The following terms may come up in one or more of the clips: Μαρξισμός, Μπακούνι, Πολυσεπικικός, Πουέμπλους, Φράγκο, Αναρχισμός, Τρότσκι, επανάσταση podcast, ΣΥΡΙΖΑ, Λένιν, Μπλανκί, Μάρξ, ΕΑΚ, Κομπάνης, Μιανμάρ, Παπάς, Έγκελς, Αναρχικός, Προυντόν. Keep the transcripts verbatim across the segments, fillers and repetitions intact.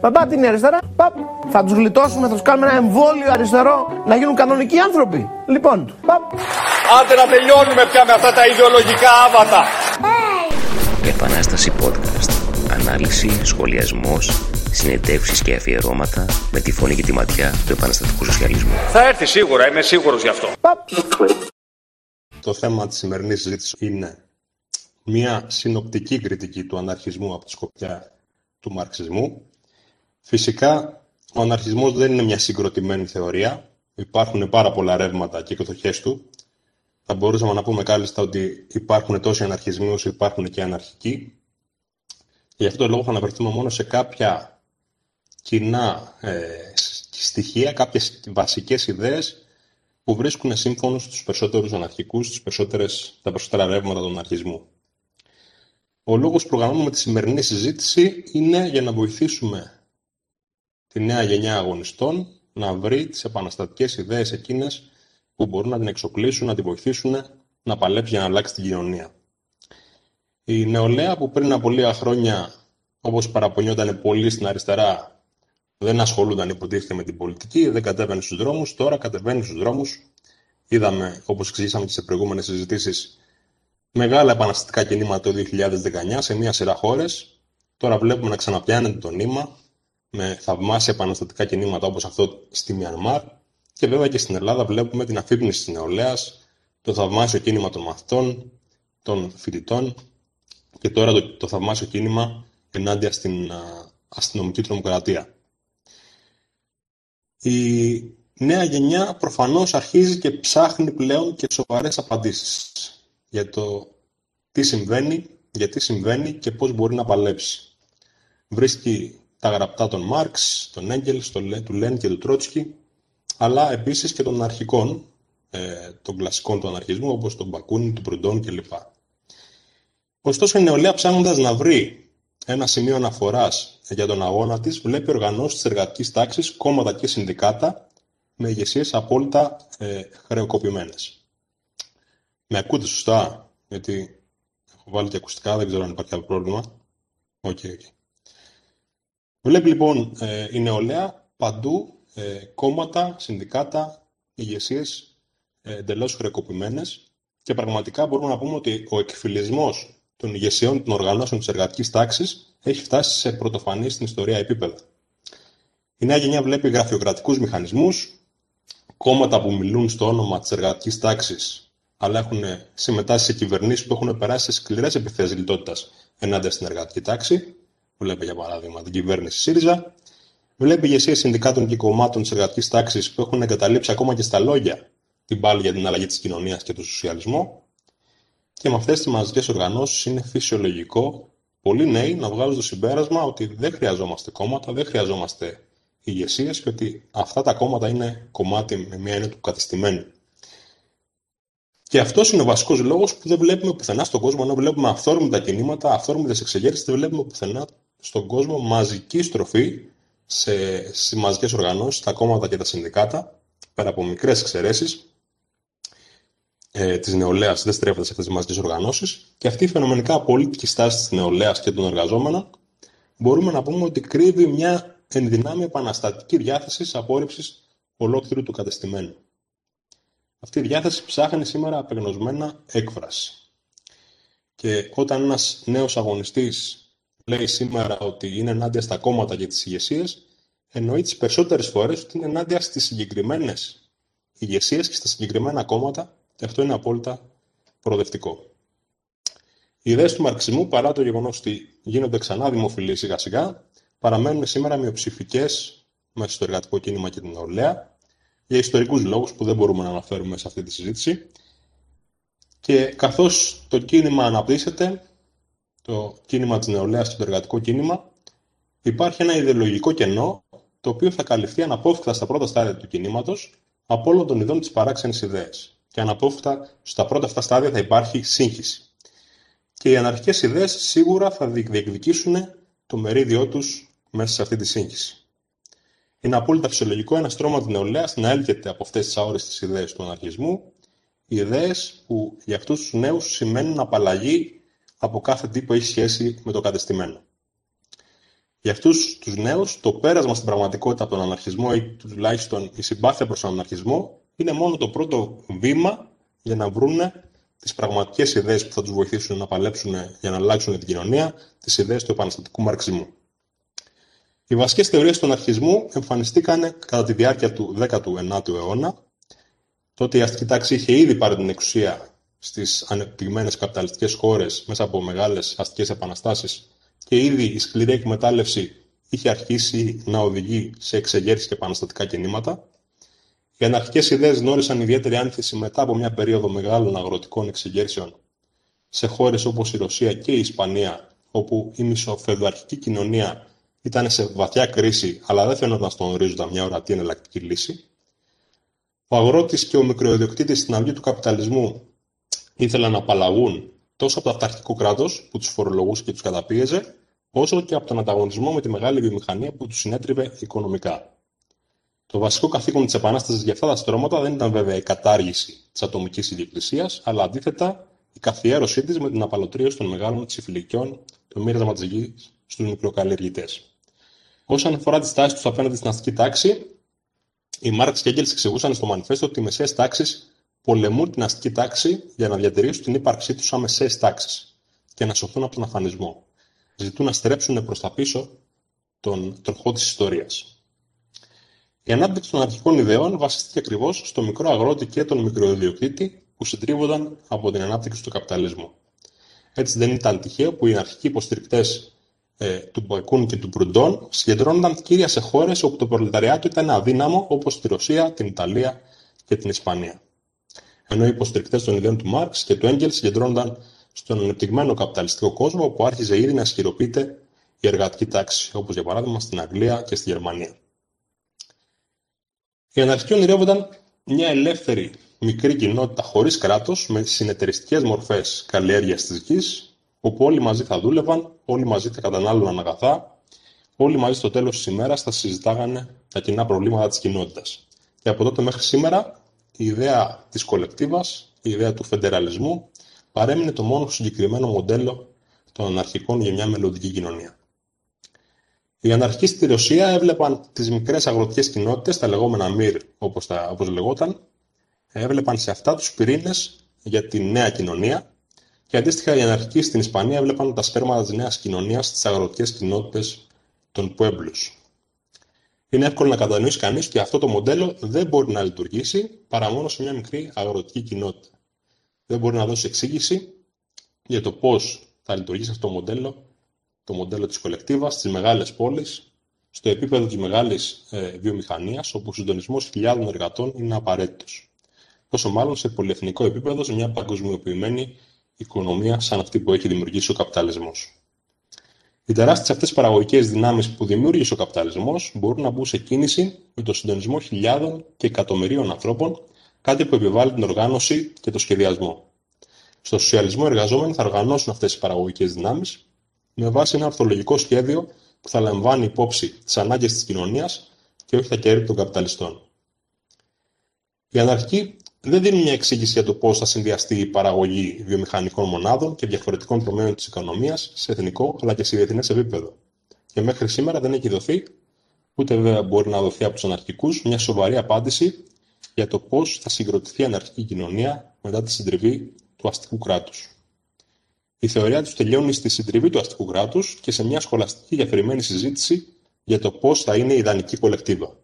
Παπά, την αριστερά, παπ, θα τους γλιτώσουμε, θα τους κάνουμε ένα εμβόλιο αριστερό να γίνουν κανονικοί άνθρωποι. Λοιπόν, παπ. Άντε να τελειώνουμε πια με αυτά τα ιδεολογικά άβατα. Hey. Επανάσταση podcast. Ανάλυση, σχολιασμός, συνεντεύξεις και αφιερώματα με τη φωνή και τη ματιά του επαναστατικού σοσιαλισμού. Θα έρθει σίγουρα, είμαι σίγουρος γι' αυτό. Παπ. Το θέμα της σημερινής συζήτησης είναι μια συνοπτική κριτική του αναρχισμού από τη σκοπιά του μαρξισμού. Φυσικά, ο αναρχισμός δεν είναι μια συγκροτημένη θεωρία. Υπάρχουν πάρα πολλά ρεύματα και εκδοχές του. Θα μπορούσαμε να πούμε κάλλιστα ότι υπάρχουν τόσοι αναρχισμοί όσο υπάρχουν και αναρχικοί. Γι' αυτό το λόγο θα αναφερθούμε μόνο σε κάποια κοινά ε, στοιχεία, κάποιες βασικές ιδέες που βρίσκουν σύμφωνο στους περισσότερους αναρχικούς, στους περισσότερες, τα περισσότερα ρεύματα του αναρχισμού. Ο λόγος που προγραμμάμε τη σημερινή συζήτηση είναι για να βοηθήσουμε τη νέα γενιά αγωνιστών να βρει τις επαναστατικές ιδέες εκείνες που μπορούν να την εξοπλίσουν, να την βοηθήσουν να παλέψει για να αλλάξει την κοινωνία. Η νεολαία που πριν από λίγα χρόνια, όπως παραπονιόταν πολύ στην αριστερά, δεν ασχολούνταν υποτίθεται με την πολιτική, δεν κατέβαινε στους δρόμους, τώρα κατεβαίνει στους δρόμους. Είδαμε, όπως εξηγήσαμε και σε προηγούμενες συζητήσεις, μεγάλα επαναστατικά κινήματα το δύο χιλιάδες δεκαεννιά σε μία σειρά χώρες. Τώρα βλέπουμε να ξαναπιάνεται το νήμα με θαυμάσια επαναστατικά κινήματα όπως αυτό στη Μιανμάρ. Και βέβαια και στην Ελλάδα βλέπουμε την αφύπνιση της νεολαίας, το θαυμάσιο κίνημα των μαθητών, των φοιτητών και τώρα το, το θαυμάσιο κίνημα ενάντια στην α, αστυνομική τρομοκρατία. Η νέα γενιά προφανώς αρχίζει και ψάχνει πλέον και σοβαρές απαντήσεις για το τι συμβαίνει, γιατί συμβαίνει και πώς μπορεί να παλέψει. Βρίσκει τα γραπτά των Μάρξ, των Έγκελς, του Λένιν και του Τρότσκι, αλλά επίσης και των αναρχικών, ε, των κλασικών του αναρχισμού, όπως τον Μπακούνι, του Προυντόν κλπ. Ωστόσο, η νεολαία ψάχνοντας να βρει ένα σημείο αναφοράς για τον αγώνα της, βλέπει οργανώσεις της εργατικής τάξης, κόμματα και συνδικάτα, με ηγεσίες απόλυτα ε, χρεοκοπημένες. Με ακούτε σωστά, γιατί έχω βάλει και ακουστικά, δεν ξέρω αν υπάρχει κάποιο πρόβλημα. Οκ, okay, οκ. Okay. Βλέπει λοιπόν ε, η νεολαία παντού ε, κόμματα, συνδικάτα, ηγεσίες ε, εντελώς χρεοκοπημένες και πραγματικά μπορούμε να πούμε ότι ο εκφυλισμός των ηγεσιών των οργανώσεων της εργατικής τάξης έχει φτάσει σε πρωτοφανή στην ιστορία επίπεδα. Η νέα γενιά βλέπει γραφειοκρατικούς μηχανισμούς, κόμματα που μιλούν στο όνομα της εργατικής τάξης, αλλά έχουν συμμετάσχει σε κυβερνήσεις που έχουν περάσει σκληρές επιθέσεις λιτότητας ενάντια στην εργατική τάξη. Βλέπει, για παράδειγμα, την κυβέρνηση ΣΥΡΙΖΑ. Βλέπει ηγεσίες συνδικάτων και κομμάτων της εργατικής τάξης που έχουν εγκαταλείψει ακόμα και στα λόγια την πάλη για την αλλαγή της κοινωνίας και του σοσιαλισμού. Και με αυτές τις μαζικές οργανώσεις είναι φυσιολογικό πολλοί νέοι να βγάζουν το συμπέρασμα ότι δεν χρειαζόμαστε κόμματα, δεν χρειαζόμαστε ηγεσίες και ότι αυτά τα κόμματα είναι κομμάτι με μια έννοια του κατεστημένου. Και αυτός είναι ο βασικός λόγος που δεν βλέπουμε πουθενά στον κόσμο, ενώ βλέπουμε αυθόρμητα κινήματα, αυθόρμητες εξεγέρσεις, δεν βλέπουμε πουθενά στον κόσμο μαζική στροφή σε, σε μαζικές οργανώσεις, τα κόμματα και τα συνδικάτα, πέρα από μικρές εξαιρέσεις ε, της νεολαίας, δεν στρέφεται σε αυτές τις μαζικές οργανώσεις. Και αυτή η φαινομενικά απόλυτη στάση της νεολαίας και των εργαζόμενων μπορούμε να πούμε ότι κρύβει μια ενδυνάμει επαναστατική διάθεση απόρριψης ολόκληρου του κατεστημένου. Αυτή η διάθεση ψάχνει σήμερα απεγνωσμένα έκφραση. Και όταν ένας νέος αγωνιστής λέει σήμερα ότι είναι ενάντια στα κόμματα και τις ηγεσίες, εννοεί τις περισσότερες φορές ότι είναι ενάντια στις συγκεκριμένες ηγεσίες και στα συγκεκριμένα κόμματα, και αυτό είναι απόλυτα προοδευτικό. Οι ιδέες του μαρξισμού, παρά το γεγονός ότι γίνονται ξανά δημοφιλείς σιγά σιγά, παραμένουν σήμερα μειοψηφικές μέσα στο εργατικό κίνημα και την νεολαία, για ιστορικούς λόγους που δεν μπορούμε να αναφέρουμε σε αυτή τη συζήτηση. Και καθώς το κίνημα αναπτύσσεται, το κίνημα της νεολαίας και το εργατικό κίνημα, υπάρχει ένα ιδεολογικό κενό, το οποίο θα καλυφθεί αναπόφευκτα στα πρώτα στάδια του κινήματος από όλων των ειδών της παράξενης ιδέας. Και αναπόφευκτα στα πρώτα αυτά στάδια θα υπάρχει σύγχυση. Και οι αναρχικές ιδέες σίγουρα θα διεκδικήσουν το μερίδιό τους μέσα σε αυτή τη σύγχυση. Είναι απόλυτα φυσιολογικό ένα στρώμα της νεολαίας να έλκεται από αυτές τις αόριστες ιδέες του αναρχισμού, ιδέες που για αυτούς τους νέους σημαίνουν απαλλαγή από κάθε τι που έχει σχέση με το κατεστημένο. Για αυτούς τους νέους, το πέρασμα στην πραγματικότητα από τον αναρχισμό ή τουλάχιστον η συμπάθεια προς τον αναρχισμό είναι μόνο το πρώτο βήμα για να βρούνε τις πραγματικές ιδέες που θα τους βοηθήσουν να παλέψουν για να αλλάξουν την κοινωνία, τις ιδέες του επαναστατικού μαρξισμού. Οι βασικές θεωρίες του αναρχισμού εμφανιστήκαν κατά τη διάρκεια του δέκατου ενάτου αιώνα, τότε η αστική τάξη είχε ήδη πάρει την εξουσία στις ανεπτυγμένες καπιταλιστικές χώρες μέσα από μεγάλες αστικές επαναστάσεις και ήδη η σκληρή εκμετάλλευση είχε αρχίσει να οδηγεί σε εξεγέρσεις και επαναστατικά κινήματα. Οι αναρχικές ιδέες γνώρισαν ιδιαίτερη άνθηση μετά από μια περίοδο μεγάλων αγροτικών εξεγέρσεων σε χώρες όπως η Ρωσία και η Ισπανία, όπου η μισοφεουδαρχική κοινωνία ήταν σε βαθιά κρίση, αλλά δεν φαίνονταν στον ορίζοντα μια ορατή εναλλακτική λύση. Ο αγρότης και ο μικροϊδιοκτήτης στην αυγή του καπιταλισμού ήθελαν να απαλλαγούν τόσο από το αυταρχικό κράτος που τους φορολογούσε και τους καταπίεζε, όσο και από τον ανταγωνισμό με τη μεγάλη βιομηχανία που τους συνέτριβε οικονομικά. Το βασικό καθήκον της επανάστασης για αυτά τα στρώματα δεν ήταν βέβαια η κατάργηση της ατομικής ιδιοκτησίας, αλλά αντίθετα η καθιέρωσή της με την απαλωτρίωση των μεγάλων τσιφλικιών, το μοίρασμα της γης στους μικροκαλλιεργητές. Όσον αφορά τη στάση τους απέναντι στην αστική τάξη, οι Μάρξ και Έγκελς εξηγούσαν στο μανιφέστο ότι οι μεσαίες τάξεις πολεμούν την αστική τάξη για να διατηρήσουν την ύπαρξή τους σαν μεσαίες τάξεις και να σωθούν από τον αφανισμό. Ζητούν να στρέψουν προς τα πίσω τον τροχό της ιστορίας. Η ανάπτυξη των αρχικών ιδεών βασίστηκε ακριβώς στο μικρό αγρότη και τον μικροϊδιοκτήτη που συντρίβονταν από την ανάπτυξη του καπιταλισμού. Έτσι δεν ήταν τυχαίο που οι αρχικοί υποστηρικτές ε, του Μπακούνι και του Προυντόν συγκεντρώνονταν κύρια σε χώρες όπου το προλεταριάτο ήταν αδύναμο, όπως τη Ρωσία, την Ιταλία και την Ισπανία. Ενώ οι υποστηρικτές των ιδεών του Μάρξ και του Έγκελ συγκεντρώνονταν στον ανεπτυγμένο καπιταλιστικό κόσμο, όπου άρχιζε ήδη να ισχυροποιείται η εργατική τάξη, όπως για παράδειγμα στην Αγγλία και στη Γερμανία. Οι αναρχικοί ονειρεύονταν μια ελεύθερη μικρή κοινότητα χωρίς κράτος, με συνεταιριστικές μορφές καλλιέργειας της γης, όπου όλοι μαζί θα δούλευαν, όλοι μαζί θα κατανάλωναν αγαθά, όλοι μαζί στο τέλος της ημέρας θα συζητάγανε τα κοινά προβλήματα της κοινότητας. Και από τότε μέχρι σήμερα η ιδέα της κολεκτίβας, η ιδέα του φεντεραλισμού, παρέμεινε το μόνο συγκεκριμένο μοντέλο των αναρχικών για μια μελλοντική κοινωνία. Οι αναρχικοί στη Ρωσία έβλεπαν τις μικρές αγροτικές κοινότητες, τα λεγόμενα μυρ, όπως, τα, όπως λεγόταν, έβλεπαν σε αυτά τους πυρήνες για τη νέα κοινωνία, και αντίστοιχα οι αναρχικοί στην Ισπανία έβλεπαν τα σπέρματα της νέας κοινωνίας στις αγροτικές κοινότητες των Πουέμπλους. Είναι εύκολο να κατανοήσει κανείς ότι αυτό το μοντέλο δεν μπορεί να λειτουργήσει παρά μόνο σε μια μικρή αγροτική κοινότητα. Δεν μπορεί να δώσει εξήγηση για το πώς θα λειτουργήσει αυτό το μοντέλο. Το μοντέλο της κολεκτίβας, στις μεγάλες πόλεις, στο επίπεδο της μεγάλης ε, βιομηχανίας, όπου ο συντονισμός χιλιάδων εργατών είναι απαραίτητος. Πόσο μάλλον σε πολυεθνικό επίπεδο, σε μια παγκοσμιοποιημένη οικονομία σαν αυτή που έχει δημιουργήσει ο καπιταλισμός. Οι τεράστιες αυτές παραγωγικές δυνάμεις που δημιούργησε ο καπιταλισμός μπορούν να μπουν σε κίνηση με το συντονισμό χιλιάδων και εκατομμυρίων ανθρώπων, κάτι που επιβάλλει την οργάνωση και το σχεδιασμό. Στο σοσιαλισμό, οι εργαζόμενοι θα οργανώσουν αυτές τις παραγωγικές δυνάμεις με βάση ένα ορθολογικό σχέδιο που θα λαμβάνει υπόψη τις ανάγκες της κοινωνίας και όχι τα κέρδη των καπιταλιστών. Οι αναρχικοί δεν δίνουν μια εξήγηση για το πώς θα συνδυαστεί η παραγωγή βιομηχανικών μονάδων και διαφορετικών τομέων της οικονομίας σε εθνικό αλλά και σε διεθνές επίπεδο. Και μέχρι σήμερα δεν έχει δοθεί, ούτε βέβαια μπορεί να δοθεί από τους αναρχικούς, μια σοβαρή απάντηση για το πώς θα συγκροτηθεί η αναρχική κοινωνία μετά τη συντριβή του αστικού κράτους. Η θεωρία τους τελειώνει στη συντριβή του αστικού κράτους και σε μια σχολαστική διαφερημένη συζήτηση για το πώς θα είναι η ιδανική κολεκτίβα.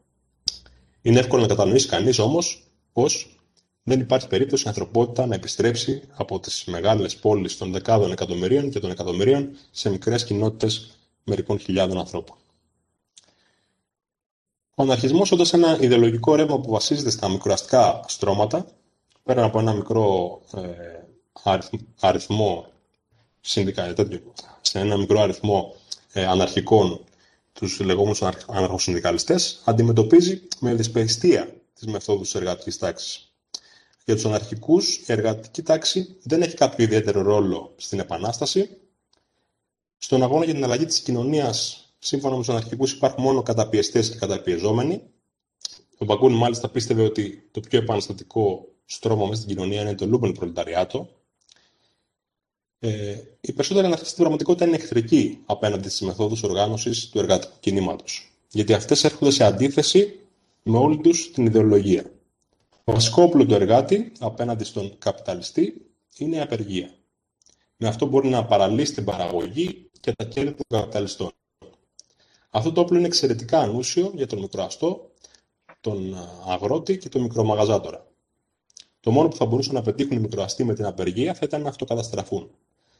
Είναι εύκολο να κατανοήσει κανείς όμως πως δεν υπάρχει περίπτωση η ανθρωπότητα να επιστρέψει από τις μεγάλες πόλεις των δεκάδων εκατομμυρίων και των εκατομμυρίων σε μικρές κοινότητες μερικών χιλιάδων ανθρώπων. Ο αναρχισμός, όντας ένα ιδεολογικό ρεύμα που βασίζεται στα μικροαστικά στρώματα, πέραν από ένα μικρό ε, αριθμό. Σε ένα μικρό αριθμό ε, αναρχικών, τους λεγόμενους αναρχοσυνδικαλιστές, αντιμετωπίζει με δυσπεριστία τις μεθόδους της εργατικής τάξης. Για τους αναρχικούς, η εργατική τάξη δεν έχει κάποιο ιδιαίτερο ρόλο στην επανάσταση. Στον αγώνα για την αλλαγή της κοινωνίας, σύμφωνα με τους αναρχικούς, υπάρχουν μόνο καταπιεστές και καταπιεζόμενοι. Ο Μπακούνι, μάλιστα, πίστευε ότι το πιο επαναστατικό στρώμα μέσα στην κοινωνία είναι το λούμπεν προλεταριάτο. Ε, οι περισσότεροι αναρχιστές στην πραγματικότητα είναι εχθρικοί απέναντι στις μεθόδους οργάνωσης του εργατικού κινήματος, γιατί αυτές έρχονται σε αντίθεση με όλη τους την ιδεολογία. Το βασικό όπλο του εργάτη απέναντι στον καπιταλιστή είναι η απεργία. Με αυτό μπορεί να παραλύσει την παραγωγή και τα κέρδη των καπιταλιστών. Αυτό το όπλο είναι εξαιρετικά ανούσιο για τον μικροαστό, τον αγρότη και τον μικρομαγαζάτορα. Το μόνο που θα μπορούσαν να πετύχουν οι μικροαστοί με την απεργία θα ήταν να αυτοκαταστραφούν.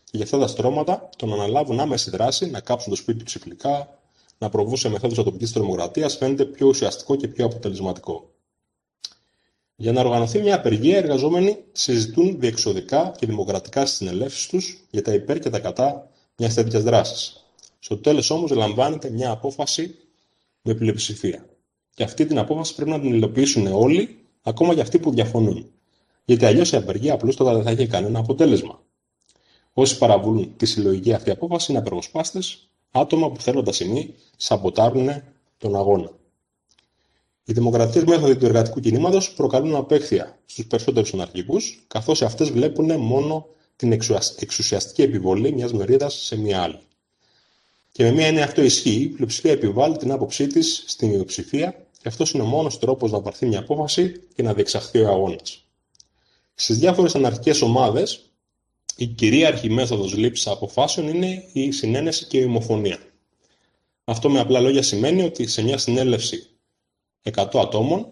Και γι' αυτά τα στρώματα τον αναλάβουν άμεση δράση να κάψουν το σπίτι του κυκλικά, να προβούν σε μεθόδους ατομικής τρομοκρατίας φαίνεται πιο ουσιαστικό και πιο αποτελεσματικό. Για να οργανωθεί μια απεργία, οι εργαζόμενοι συζητούν διεξοδικά και δημοκρατικά στις συνελεύσεις τους για τα υπέρ και τα κατά μιας τέτοιας δράσης. Στο τέλος όμως λαμβάνεται μια απόφαση με πλειοψηφία. Και αυτή την απόφαση πρέπει να την υλοποιήσουν όλοι, ακόμα και αυτοί που διαφωνούν. Γιατί αλλιώς η απεργία απλούστατα δεν θα έχει κανένα αποτέλεσμα. Όσοι παραβούν τη συλλογική αυτή απόφαση είναι απεργοσπάστες, άτομα που θέλοντας ημί σαμποτάρουν τον αγώνα. Οι δημοκρατικές μέθοδοι του εργατικού κινήματος προκαλούν απέχθεια στους περισσότερους αναρχικούς, καθώς οι αυτές βλέπουν μόνο την εξουσιαστική επιβολή μιας μερίδας σε μια άλλη. Και με μία έννοια αυτό ισχύει, η πλειοψηφία επιβάλλει την άποψή της στην μειοψηφία, και αυτός είναι ο μόνος τρόπος να πάρθει μια απόφαση και να διεξαχθεί ο αγώνας. Στις διάφορες αναρχικές ομάδες, η κυρίαρχη μέθοδος λήψης αποφάσεων είναι η συνένεση και η ομοφωνία. Αυτό με απλά λόγια σημαίνει ότι σε μια συνέλευση εκατό ατόμων,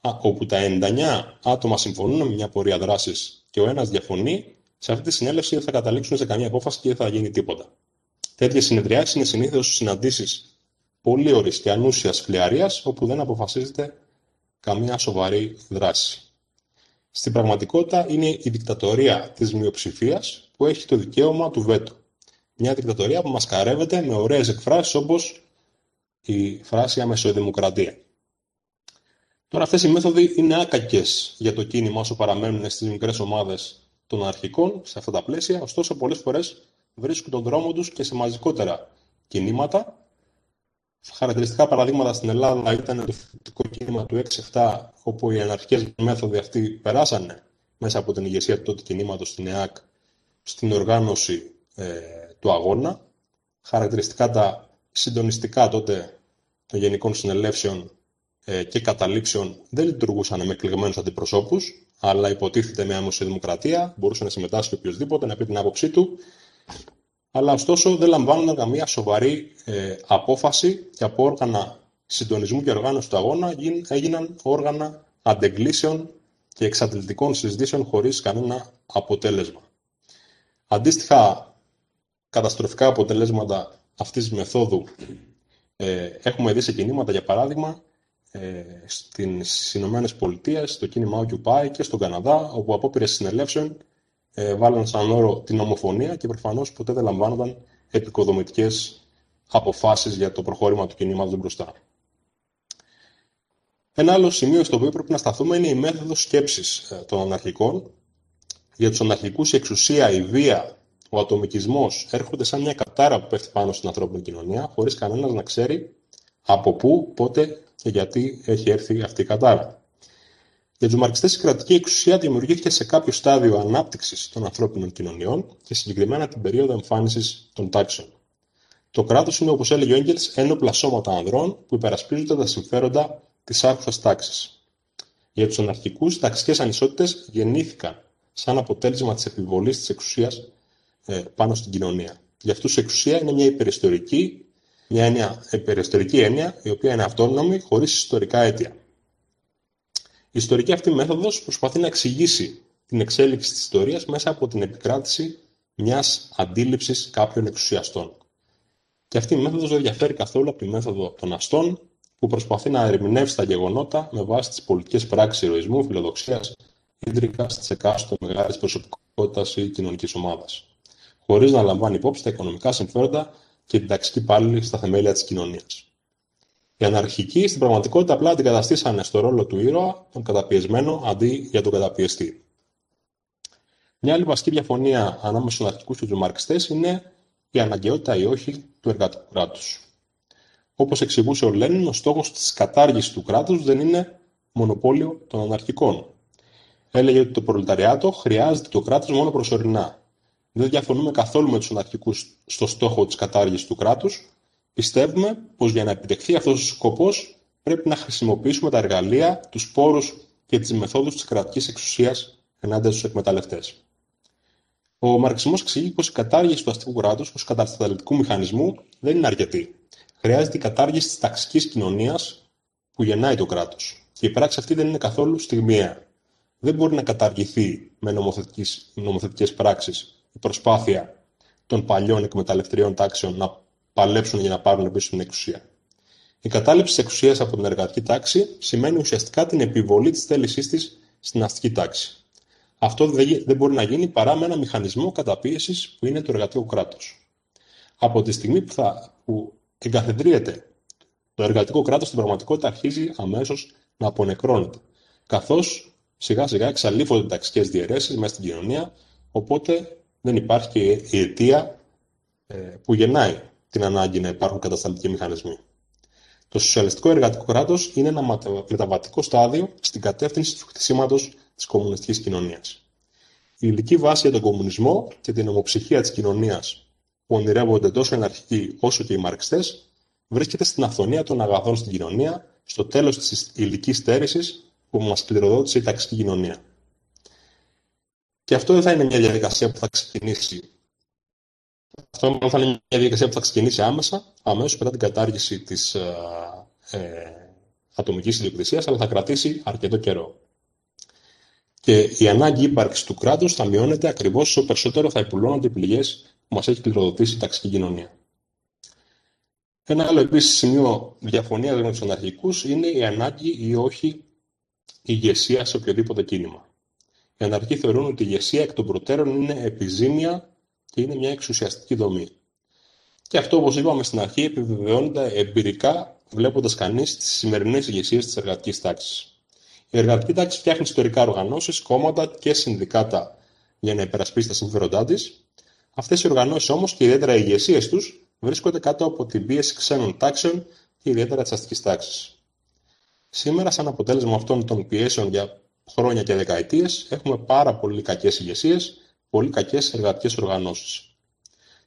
όπου τα ενενήντα εννέα άτομα συμφωνούν με μια πορεία δράσης και ο ένας διαφωνεί, σε αυτή τη συνέλευση δεν θα καταλήξουν σε καμία απόφαση και δεν θα γίνει τίποτα. Τέτοιες συνεδριάσεις είναι συνήθως συναντήσεις πολύ ωρής και ανούσιας φλιαρίας, όπου δεν αποφασίζεται καμία σοβαρή δράση. Στην πραγματικότητα είναι η δικτατορία της μειοψηφίας που έχει το δικαίωμα του βέτο. Μια δικτατορία που μασκαρεύεται με ωραίες εκφράσεις όπως η φράση αμεσοδημοκρατία. Τώρα αυτές οι μέθοδοι είναι άκακες για το κίνημα όσο παραμένουν στις μικρές ομάδες των αρχικών σε αυτά τα πλαίσια, ωστόσο πολλές φορές βρίσκουν τον δρόμο τους και σε μαζικότερα κινήματα. Χαρακτηριστικά παραδείγματα στην Ελλάδα ήταν το φοιτητικό κίνημα του έξι επτά, όπου οι αναρχικές μέθοδοι αυτοί περάσανε μέσα από την ηγεσία του τότε κινήματος στην ΕΑΚ στην οργάνωση ε, του αγώνα. Χαρακτηριστικά τα συντονιστικά τότε των γενικών συνελεύσεων ε, και καταλήξεων δεν λειτουργούσαν με κλεγμένους αντιπροσώπους, αλλά υποτίθεται με αμεσοδημοκρατία, μπορούσε να συμμετάσχει οποιοδήποτε, να πει την άποψή του. Αλλά ωστόσο δεν λαμβάνονταν καμία σοβαρή ε, απόφαση και από όργανα συντονισμού και οργάνωση του αγώνα έγιναν όργανα αντεγκλήσεων και εξαντλητικών συζητήσεων χωρίς κανένα αποτέλεσμα. Αντίστοιχα καταστροφικά αποτελέσματα αυτής της μεθόδου ε, έχουμε δει σε κινήματα, για παράδειγμα, ε, στις Ηνωμένες Πολιτείες, στο κίνημα Occupy και στον Καναδά, όπου απόπειρες συνελεύσεων Ε, βάλαν σαν όρο την ομοφωνία και προφανώς ποτέ δεν λαμβάνονταν επικοδομητικές αποφάσεις για το προχώρημα του κινήματος μπροστά. Ένα άλλο σημείο στο οποίο πρέπει να σταθούμε είναι η μέθοδος σκέψης των αναρχικών. Για τους αναρχικούς η εξουσία, η βία, ο ατομικισμός έρχονται σαν μια κατάρα που πέφτει πάνω στην ανθρώπινη κοινωνία, χωρίς κανένας να ξέρει από πού, πότε και γιατί έχει έρθει αυτή η κατάρα. Για τους μαρξιστές η κρατική εξουσία δημιουργήθηκε σε κάποιο στάδιο ανάπτυξης των ανθρώπινων κοινωνιών και συγκεκριμένα την περίοδο εμφάνισης των τάξεων. Το κράτος είναι, όπως έλεγε ο Έγκελς, ένοπλα σώματα ανδρών που υπερασπίζονται τα συμφέροντα της άρχουσας τάξης. Για τους αναρχικούς, ταξικές ανισότητες γεννήθηκαν σαν αποτέλεσμα της επιβολής της εξουσίας ε, πάνω στην κοινωνία. Για αυτούς η εξουσία είναι μια υπεριστορική, μια έννοια, υπεριστορική έννοια, η οποία είναι αυτόνομη, χωρίς ιστορικά αίτια. Η ιστορική αυτή μέθοδος προσπαθεί να εξηγήσει την εξέλιξη της ιστορίας μέσα από την επικράτηση μιας αντίληψης κάποιων εξουσιαστών. Και αυτή η μέθοδος δεν διαφέρει καθόλου από τη μέθοδο των αστών, που προσπαθεί να ερμηνεύσει τα γεγονότα με βάση τις πολιτικές πράξεις ηρωισμού, φιλοδοξίας, ίντρικας της εκάστοτε μεγάλης προσωπικότητας ή κοινωνικής ομάδας, χωρίς να λαμβάνει υπόψη τα οικονομικά συμφέροντα και την ταξική πάλη στα θεμέλια της κοινωνίας. Οι αναρχικοί στην πραγματικότητα απλά αντικαταστήσανε στο ρόλο του ήρωα τον καταπιεσμένο αντί για τον καταπιεστή. Μια άλλη βασική διαφωνία ανάμεσα στους αναρχικούς και τους μαρξιστές είναι η αναγκαιότητα ή όχι του εργατικού κράτους. Όπως εξηγούσε ο Λένιν, ο στόχος της κατάργησης του κράτους δεν είναι μονοπόλιο των αναρχικών. Έλεγε ότι το προλεταριάτο χρειάζεται το κράτος μόνο προσωρινά. Δεν διαφωνούμε καθόλου με τους αναρχικούς στο στόχο της κατάργησης του κράτους. Πιστεύουμε πως για να επιτευχθεί αυτός ο σκοπός πρέπει να χρησιμοποιήσουμε τα εργαλεία, τους πόρους και τις μεθόδους της κρατικής εξουσίας ενάντια στους εκμεταλλευτές. Ο μαρξισμός εξηγεί πως η κατάργηση του αστικού κράτους ως κατασταλτικού μηχανισμού δεν είναι αρκετή. Χρειάζεται η κατάργηση της ταξικής κοινωνίας που γεννάει το κράτος. Και η πράξη αυτή δεν είναι καθόλου στιγμιαία. Δεν μπορεί να καταργηθεί με νομοθετικές πράξεις η προσπάθεια των παλιών εκμεταλλευτριών τάξεων να παλέψουν για να πάρουν πίσω την εξουσία. Η κατάληψη της εξουσίας από την εργατική τάξη σημαίνει ουσιαστικά την επιβολή της θέλησής της στην αστική τάξη. Αυτό δεν μπορεί να γίνει παρά με ένα μηχανισμό καταπίεσης που είναι το εργατικό κράτος. Από τη στιγμή που, θα, που εγκαθιδρύεται το εργατικό κράτος, στην πραγματικότητα αρχίζει αμέσως να απονεκρώνεται, καθώς σιγά σιγά εξαλείφονται οι ταξικές διαιρέσεις μέσα στην κοινωνία, οπότε δεν υπάρχει και η αιτία που γεννάει την ανάγκη να υπάρχουν κατασταλτικοί μηχανισμοί. Το σοσιαλιστικό εργατικό κράτος είναι ένα μεταβατικό στάδιο στην κατεύθυνση του χτισήματος της κομμουνιστικής κοινωνίας. Η υλική βάση για τον κομμουνισμό και την ομοψυχία της κοινωνίας που ονειρεύονται τόσο οι αναρχικοί όσο και οι μαρξιστές βρίσκεται στην αυθονία των αγαθών στην κοινωνία, στο τέλος της υλικής στέρησης που μας πληροδότησε η ταξική κοινωνία. Και αυτό δεν θα είναι μια διαδικασία που θα ξεκινήσει. Αυτό θα είναι μια διαδικασία που θα ξεκινήσει άμεσα, αμέσως μετά την κατάργηση της ε, ε, ατομικής ιδιοκτησίας, αλλά θα κρατήσει αρκετό καιρό. Και η ανάγκη ύπαρξης του κράτους θα μειώνεται ακριβώς όσο περισσότερο θα υπουλώνονται οι πληγές που μας έχει κληροδοτήσει η ταξική κοινωνία. Ένα άλλο επίσης σημείο διαφωνίας με τους αναρχικούς είναι η ανάγκη ή όχι ηγεσία σε οποιοδήποτε κίνημα. Οι αναρχοί θεωρούν ότι η ηγεσία εκ των προτέρων είναι επιζήμια και είναι μια εξουσιαστική δομή. Και αυτό, όπως είπαμε στην αρχή, επιβεβαιώνεται εμπειρικά βλέποντας κανείς τις σημερινές ηγεσίες της εργατικής τάξης. Η εργατική τάξη φτιάχνει ιστορικά οργανώσεις, κόμματα και συνδικάτα για να υπερασπίσει τα συμφέροντά της. Αυτές οι οργανώσεις όμως και ιδιαίτερα οι ηγεσίες τους βρίσκονται κάτω από την πίεση ξένων τάξεων και ιδιαίτερα της αστικής τάξης. Σήμερα, σαν αποτέλεσμα αυτών των πιέσεων για χρόνια και δεκαετίες, έχουμε πάρα πολύ κακές ηγεσίες, πολύ κακές εργατικές οργανώσεις.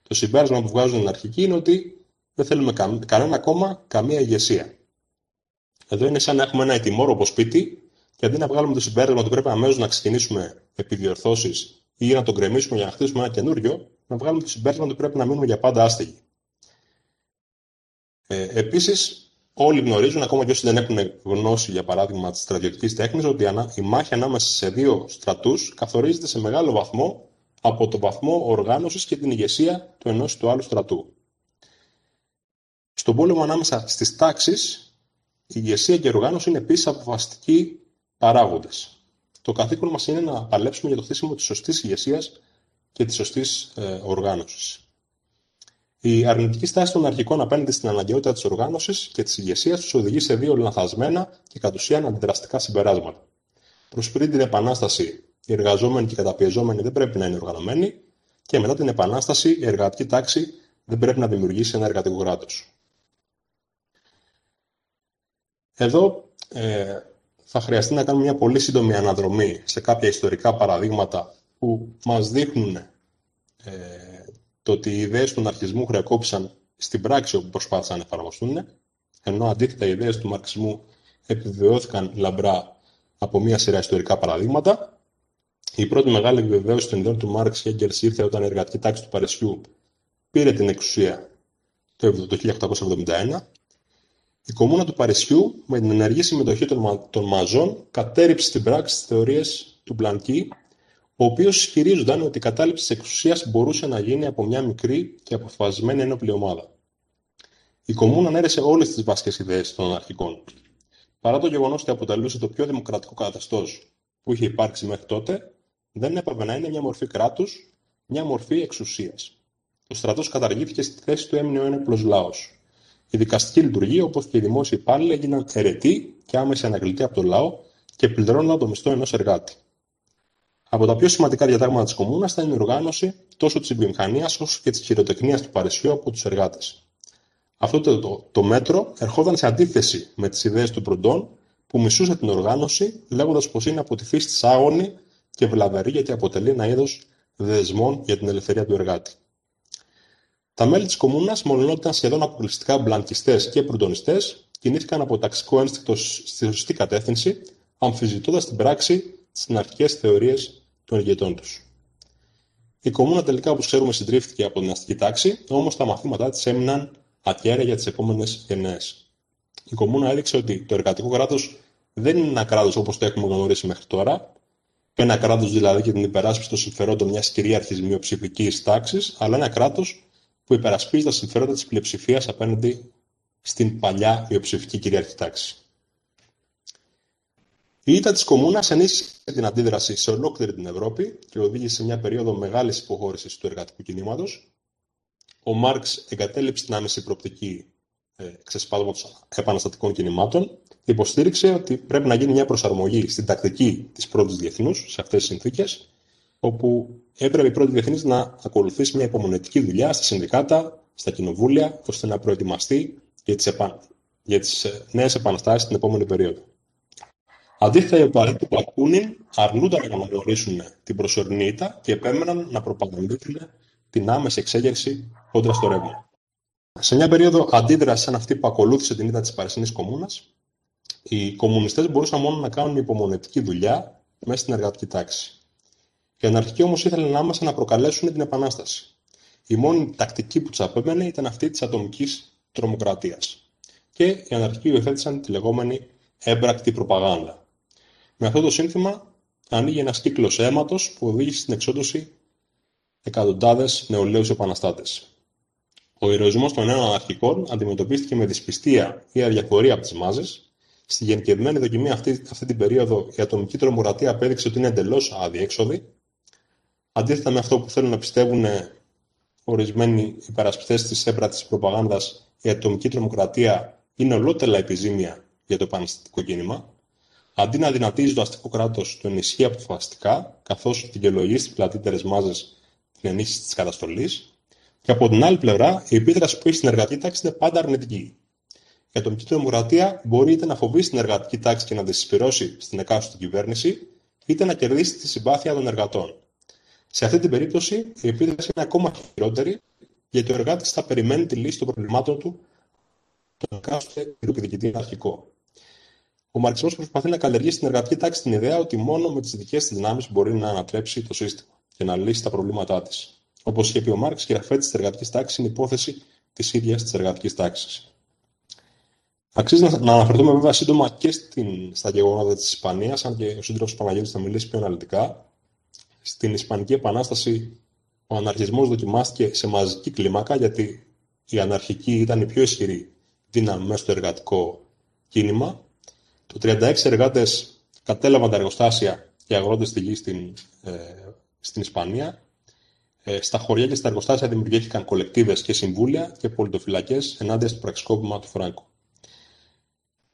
Το συμπέρασμα που βγάζουν οι αναρχικοί είναι ότι δεν θέλουμε κα... κανένα κόμμα, καμία ηγεσία. Εδώ είναι σαν να έχουμε ένα ετοιμόρροπο σπίτι. Και αντί να βγάλουμε το συμπέρασμα ότι πρέπει αμέσως να ξεκινήσουμε επιδιορθώσεις ή να τον κρεμίσουμε για να χτίσουμε ένα καινούριο, να βγάλουμε το συμπέρασμα ότι πρέπει να μείνουμε για πάντα άστεγοι. Ε, Επίσης, όλοι γνωρίζουν, ακόμα και όσοι δεν έχουν γνώση, για παράδειγμα, της στρατιωτικής τέχνης, ότι η μάχη ανάμεσα σε δύο στρατούς καθορίζεται σε μεγάλο βαθμό από τον βαθμό οργάνωσης και την ηγεσία του ενός ή του άλλου στρατού. Στον πόλεμο ανάμεσα στις τάξεις, η ηγεσία και η οργάνωση είναι επίσης αποφασιστικοί παράγοντες. Το καθήκον μας είναι να παλέψουμε για το χτίσιμο της σωστής ηγεσίας και της σωστής ε, οργάνωσης. Η αρνητική στάση των αρχικών απέναντι στην αναγκαιότητα της οργάνωσης και της ηγεσίας τους οδηγεί σε δύο λανθασμένα και κατ' ουσίαν αντιδραστικά συμπεράσματα. Προς πριν την Επανάσταση, οι εργαζόμενοι και οι καταπιεζόμενοι δεν πρέπει να είναι οργανωμένοι, και μετά την Επανάσταση, η εργατική τάξη δεν πρέπει να δημιουργήσει ένα εργατικό κράτος. Εδώ ε, θα χρειαστεί να κάνουμε μια πολύ σύντομη αναδρομή σε κάποια ιστορικά παραδείγματα που μας δείχνουν ε, το ότι οι ιδέες του αναρχισμού χρεοκόπησαν στην πράξη όπου προσπάθησαν να εφαρμοστούν, ενώ αντίθετα οι ιδέες του μαρξισμού επιβεβαιώθηκαν λαμπρά από μια σειρά ιστορικά παραδείγματα. Η πρώτη μεγάλη επιβεβαίωση των ιδεών του Μάρξ και Έγκελς ήρθε όταν η εργατική τάξη του Παρισιού πήρε την εξουσία το χίλια οκτακόσια εβδομήντα ένα. Η Κομμούνα του Παρισιού, με την ενεργή συμμετοχή των, μα... των μαζών, κατέρριψε στην πράξη τις θεωρίες του Μπλανκί, ο οποίος ισχυρίζονταν ότι η κατάληψη της εξουσίας μπορούσε να γίνει από μια μικρή και αποφασισμένη ένοπλη ομάδα. Η Κομμούνα ανέρεσε όλες τις βασικές ιδέες των αναρχικών. Παρά το γεγονός ότι αποτελούσε το πιο δημοκρατικό καθεστώς που είχε υπάρξει μέχρι τότε, δεν έπρεπε να είναι μια μορφή κράτους, μια μορφή εξουσίας. Ο στρατός καταργήθηκε, στη θέση του έμεινε ο ένοπλος λαός. Η δικαστική λειτουργία, όπως και οι δημόσιοι υπάλληλοι, έγιναν αιρετοί και άμεσα ανακλητοί από τον λαό και πληρώνονταν το μισθό ενός εργάτη. Από τα πιο σημαντικά διατάγματα της Κομμούνας ήταν η οργάνωση τόσο της βιομηχανίας όσο και της χειροτεχνίας του Παρισιού από τους εργάτες. Αυτό το, το, το μέτρο ερχόταν σε αντίθεση με τις ιδέες του Προυντόν, που μισούσε την οργάνωση, λέγοντας πως είναι από τη φύση της άγωνη και βλαβερή γιατί αποτελεί ένα είδος δεσμών για την ελευθερία του εργάτη. Τα μέλη της Κομμούνας, μολονότι σχεδόν αποκλειστικά μπλανκιστές και προυντονιστές, κινήθηκαν από ταξικό ένστικτο στη σωστή κατεύθυνση, αμφισβητώντας την πράξη τις αναρχικές θεωρίες των ηγετών τους. Η Κομμούνα τελικά, όπως ξέρουμε, συντρίφθηκε από την αστική τάξη, όμως τα μαθήματά της έμειναν ακέραια για τις επόμενες γενναίες. Η Κομμούνα έδειξε ότι το εργατικό κράτος δεν είναι ένα κράτος όπως το έχουμε γνωρίσει μέχρι τώρα, ένα κράτος δηλαδή για την υπεράσπιση των συμφερόντων μιας κυρίαρχης μειοψηφικής τάξης, αλλά ένα κράτος που υπερασπίζει τα συμφέροντα της πλειοψηφίας απέναντι στην παλιά μειοψηφική κυρίαρχη τάξη. Η ήττα της Κομμούνας ενίσχυσε την αντίδραση σε ολόκληρη την Ευρώπη και οδήγησε σε μια περίοδο μεγάλης υποχώρησης του εργατικού κινήματος. Ο Μάρξ εγκατέλειψε την άμεση προοπτική ξεσπάσματος επαναστατικών κινημάτων και υποστήριξε ότι πρέπει να γίνει μια προσαρμογή στην τακτική της πρώτης διεθνούς σε αυτές τις συνθήκες, όπου έπρεπε η πρώτη διεθνής να ακολουθήσει μια υπομονετική δουλειά στα συνδικάτα, στα κοινοβούλια, ώστε να προετοιμαστεί για τις, επα... για τις νέες επαναστάσεις στην επόμενη περίοδο. Αντίθετα, οι οπαδοί του Μπακούνι αρνούνταν να αναγνωρίσουν την προσωρινή ήττα και επέμεναν να προπαγανδίσουν την άμεση εξέγερση κόντρα στο ρεύμα. Σε μια περίοδο αντίδραση σαν αυτή που ακολούθησε την ήττα της Παρισινής Κομμούνας, οι κομμουνιστές μπορούσαν μόνο να κάνουν υπομονετική δουλειά μέσα στην εργατική τάξη. Οι αναρχικοί όμως ήθελαν άμεσα να προκαλέσουν την επανάσταση. Η μόνη τακτική που τους απέμενε ήταν αυτή της ατομικής τρομοκρατίας. Και οι αναρχικοί υιοθέτησαν τη λεγόμενη έμπρακτη προπαγάνδα. Με αυτό το σύνθημα ανοίγει ένας κύκλος αίματος που οδήγησε στην εξόντωση εκατοντάδες νεολαίους επαναστάτες. Ο ηρωισμός των νέων αναρχικών αντιμετωπίστηκε με δυσπιστία ή αδιαφορία από τις μάζες. Στη γενικευμένη δοκιμή αυτή, αυτή την περίοδο η ατομική τρομοκρατία απέδειξε ότι είναι εντελώς αδιέξοδη. Αντίθετα με αυτό που θέλουν να πιστεύουν ορισμένοι υπερασπιστές της έμπρακτης προπαγάνδας, η ατομική τρομοκρατία είναι ολότελα επιζήμια για το επαναστατικό κίνημα. Αντί να δυνατίζει το αστικό κράτος, το ενισχύει αποφασιστικά, καθώς δικαιολογεί στις πλατύτερες μάζες την ενίσχυση της καταστολής. Και από την άλλη πλευρά, η επίδραση που έχει στην εργατική τάξη είναι πάντα αρνητική. Η ατομική τρομοκρατία μπορεί είτε να φοβήσει την εργατική τάξη και να δυσπυρώσει στην εκάστοτε κυβέρνηση, είτε να κερδίσει τη συμπάθεια των εργατών. Σε αυτή την περίπτωση, η επίδραση είναι ακόμα χειρότερη, γιατί ο εργάτης θα περιμένει τη λύση των προβλημάτων του τον εκάστοτε διοικητή αναρχικό. Ο μαρξισμός προσπαθεί να καλλιεργήσει στην εργατική τάξη την ιδέα ότι μόνο με τις δικές της δυνάμεις μπορεί να ανατρέψει το σύστημα και να λύσει τα προβλήματά της. Όπως είχε πει ο Μάρξ, η γραφέτη της εργατικής τάξης είναι υπόθεση της ίδιας της εργατικής τάξης. Αξίζει να αναφερθούμε βέβαια σύντομα και στην, στα γεγονότα της Ισπανίας, αν και ο σύντροφος Παναγιώτης θα μιλήσει πιο αναλυτικά. Στην Ισπανική Επανάσταση, ο αναρχισμός δοκιμάστηκε σε μαζική κλίμακα, γιατί η αναρχική ήταν η πιο ισχυρή δύναμη μέσα στο εργατικό κίνημα. Το τριάντα έξι εργάτες κατέλαβαν τα εργοστάσια και αγρότες στη γη στην, ε, στην Ισπανία. Ε, στα χωριά και στα εργοστάσια δημιουργήθηκαν κολεκτίδες και συμβούλια και πολιτοφυλακές ενάντια στο πραξικόπημα του Φράγκο.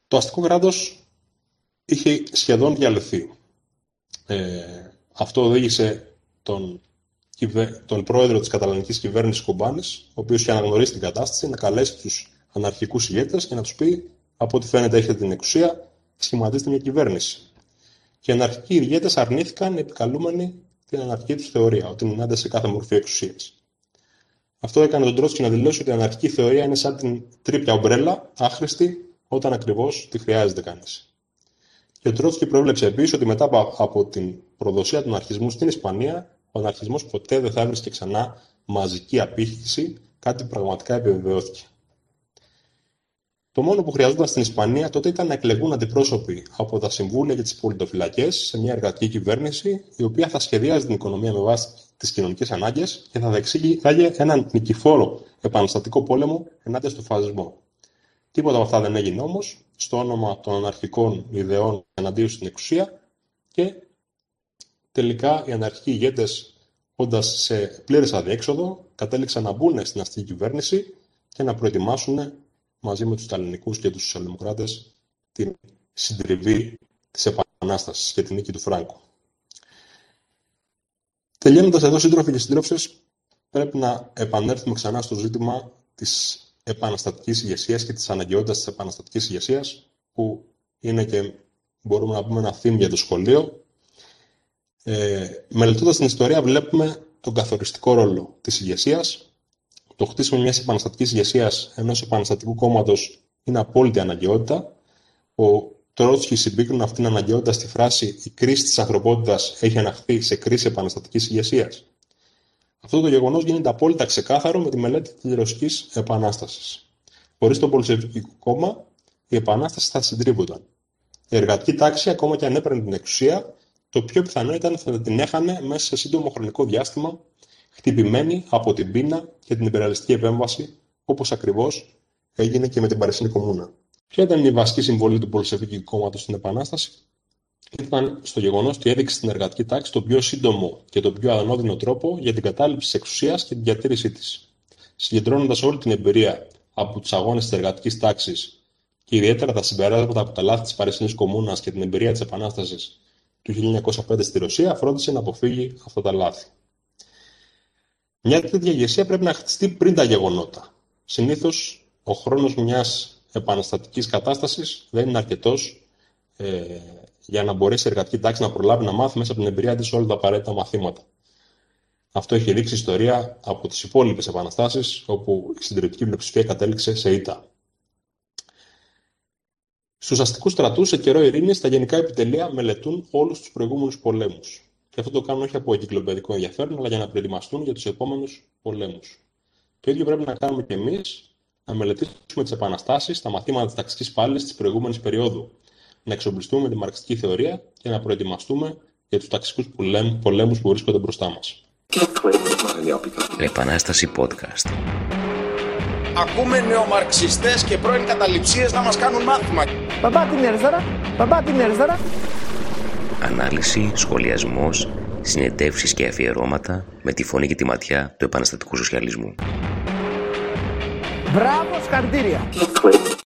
Το αστικό κράτος είχε σχεδόν διαλυθεί. Ε, αυτό οδήγησε τον, τον πρόεδρο της καταλανικής κυβέρνησης Κομπάνης, ο οποίος είχε αναγνωρίσει την κατάσταση, να καλέσει τους αναρχικούς ηγέτες και να τους πει: από ό,τι φαίνεται, έχετε την εξουσία, σχηματίστε μια κυβέρνηση. Και οι αναρχικοί ηγέτες αρνήθηκαν επικαλούμενοι την αναρχική τους θεωρία, ότι είναι άντε σε κάθε μορφή εξουσίας. Αυτό έκανε τον Τρότσκι να δηλώσει ότι η αναρχική θεωρία είναι σαν την τρίπια ομπρέλα, άχρηστη όταν ακριβώς τη χρειάζεται κανείς. Και ο Τρότσκι προέβλεψε επίσης ότι μετά από την προδοσία του αναρχισμού στην Ισπανία, ο αναρχισμός ποτέ δεν θα έβρισκε ξανά μαζική απήχηση, κάτι που πραγματικά επιβεβαιώθηκε. Το μόνο που χρειαζόταν στην Ισπανία τότε ήταν να εκλεγούν αντιπρόσωποι από τα συμβούλια και τις πολιτοφυλακές σε μια εργατική κυβέρνηση, η οποία θα σχεδιάζει την οικονομία με βάση τις κοινωνικές ανάγκες και θα διεξήγαγε έναν νικηφόρο επαναστατικό πόλεμο ενάντια στο φασισμό. Τίποτα από αυτά δεν έγινε όμως, στο όνομα των αναρχικών ιδεών εναντίον στην εξουσία, και τελικά οι αναρχικοί ηγέτες, όντας σε πλήρες αδιέξοδο, κατέληξαν να μπουν στην αστική κυβέρνηση και να προετοιμάσουν μαζί με τους Ταλενικούς και τους Σοσιαλδημοκράτες την συντριβή της Επανάστασης και την νίκη του Φράγκο. Τελειώνοντας εδώ, σύντροφοι και συντρόφισσες, πρέπει να επανέλθουμε ξανά στο ζήτημα της επαναστατικής ηγεσίας και της αναγκαιότητας της επαναστατικής ηγεσίας, που είναι και μπορούμε να πούμε ένα theme για το σχολείο. Ε, μελετώντας την ιστορία, βλέπουμε τον καθοριστικό ρόλο της ηγεσίας. Το χτίσιμο μιας επαναστατικής ηγεσίας, ενός επαναστατικού κόμματος, είναι απόλυτη αναγκαιότητα. Ο Τρότσκι συμπίκρουν αυτήν την αναγκαιότητα στη φράση «Η κρίση της ανθρωπότητας έχει αναχθεί σε κρίση επαναστατικής ηγεσίας». Αυτό το γεγονός γίνεται απόλυτα ξεκάθαρο με τη μελέτη της Ρωσικής Επανάστασης. Χωρίς το Πολυσεπικικό κόμμα, η Επανάσταση θα συντρίβονταν. Η εργατική τάξη, ακόμα και αν έπαιρνε την εξουσία, το πιο πιθανό ήταν θα την έχανε μέσα σε σύντομο χρονικό διάστημα, χτυπημένη από την πείνα και την υπεραλιστική επέμβαση, όπως ακριβώς έγινε και με την Παρισινή Κομμούνα. Ποια ήταν η βασική συμβολή του Πολυσεβίκικου κόμματος στην Επανάσταση? Ήταν στο γεγονός ότι έδειξε στην εργατική τάξη τον πιο σύντομο και τον πιο ανώδυνο τρόπο για την κατάληψη της εξουσίας και την διατήρησή της. Συγκεντρώνοντας όλη την εμπειρία από τους αγώνες της εργατικής τάξης και ιδιαίτερα τα συμπεράσματα από τα λάθη της Παρισινής Κομμούνας και την εμπειρία της Επανάστασης του χίλια εννιακόσια πέντε στη Ρωσία, φρόντισε να αποφύγει αυτά τα λάθη. Μια τέτοια ηγεσία πρέπει να χτιστεί πριν τα γεγονότα. Συνήθως ο χρόνος μιας επαναστατικής κατάστασης δεν είναι αρκετός ε, για να μπορέσει η εργατική τάξη να προλάβει να μάθει μέσα από την εμπειρία της όλα τα απαραίτητα μαθήματα. Αυτό έχει δείξει η ιστορία από τις υπόλοιπες επαναστάσεις, όπου η συντηρητική πλειοψηφία κατέληξε σε ήττα. Στους αστικούς στρατούς, σε καιρό ειρήνης, τα γενικά επιτελεία μελετούν όλους τους προηγούμενους πολέμους. Και αυτό το κάνουν όχι από εγκυκλοπαιδικό ενδιαφέρον, αλλά για να προετοιμαστούν για τους επόμενους πολέμους. Το ίδιο πρέπει να κάνουμε και εμείς, να μελετήσουμε τις επαναστάσεις, τα μαθήματα της ταξικής πάλης της προηγούμενης περίοδου, να εξοπλιστούμε με τη μαρξιστική θεωρία και να προετοιμαστούμε για τους ταξικούς πολέμους που βρίσκονται μπροστά μας. Επανάσταση podcast. Ακούμε νεομαρξιστές και πρώην καταληψίες να μας κάνουν μάθημα. Παπά την έρθαρα, παπά την έρθαρα. Ανάλυση, σχολιασμός, συνεντεύξεις και αφιερώματα με τη φωνή και τη ματιά του επαναστατικού σοσιαλισμού. Μπράβο, συγχαρητήρια!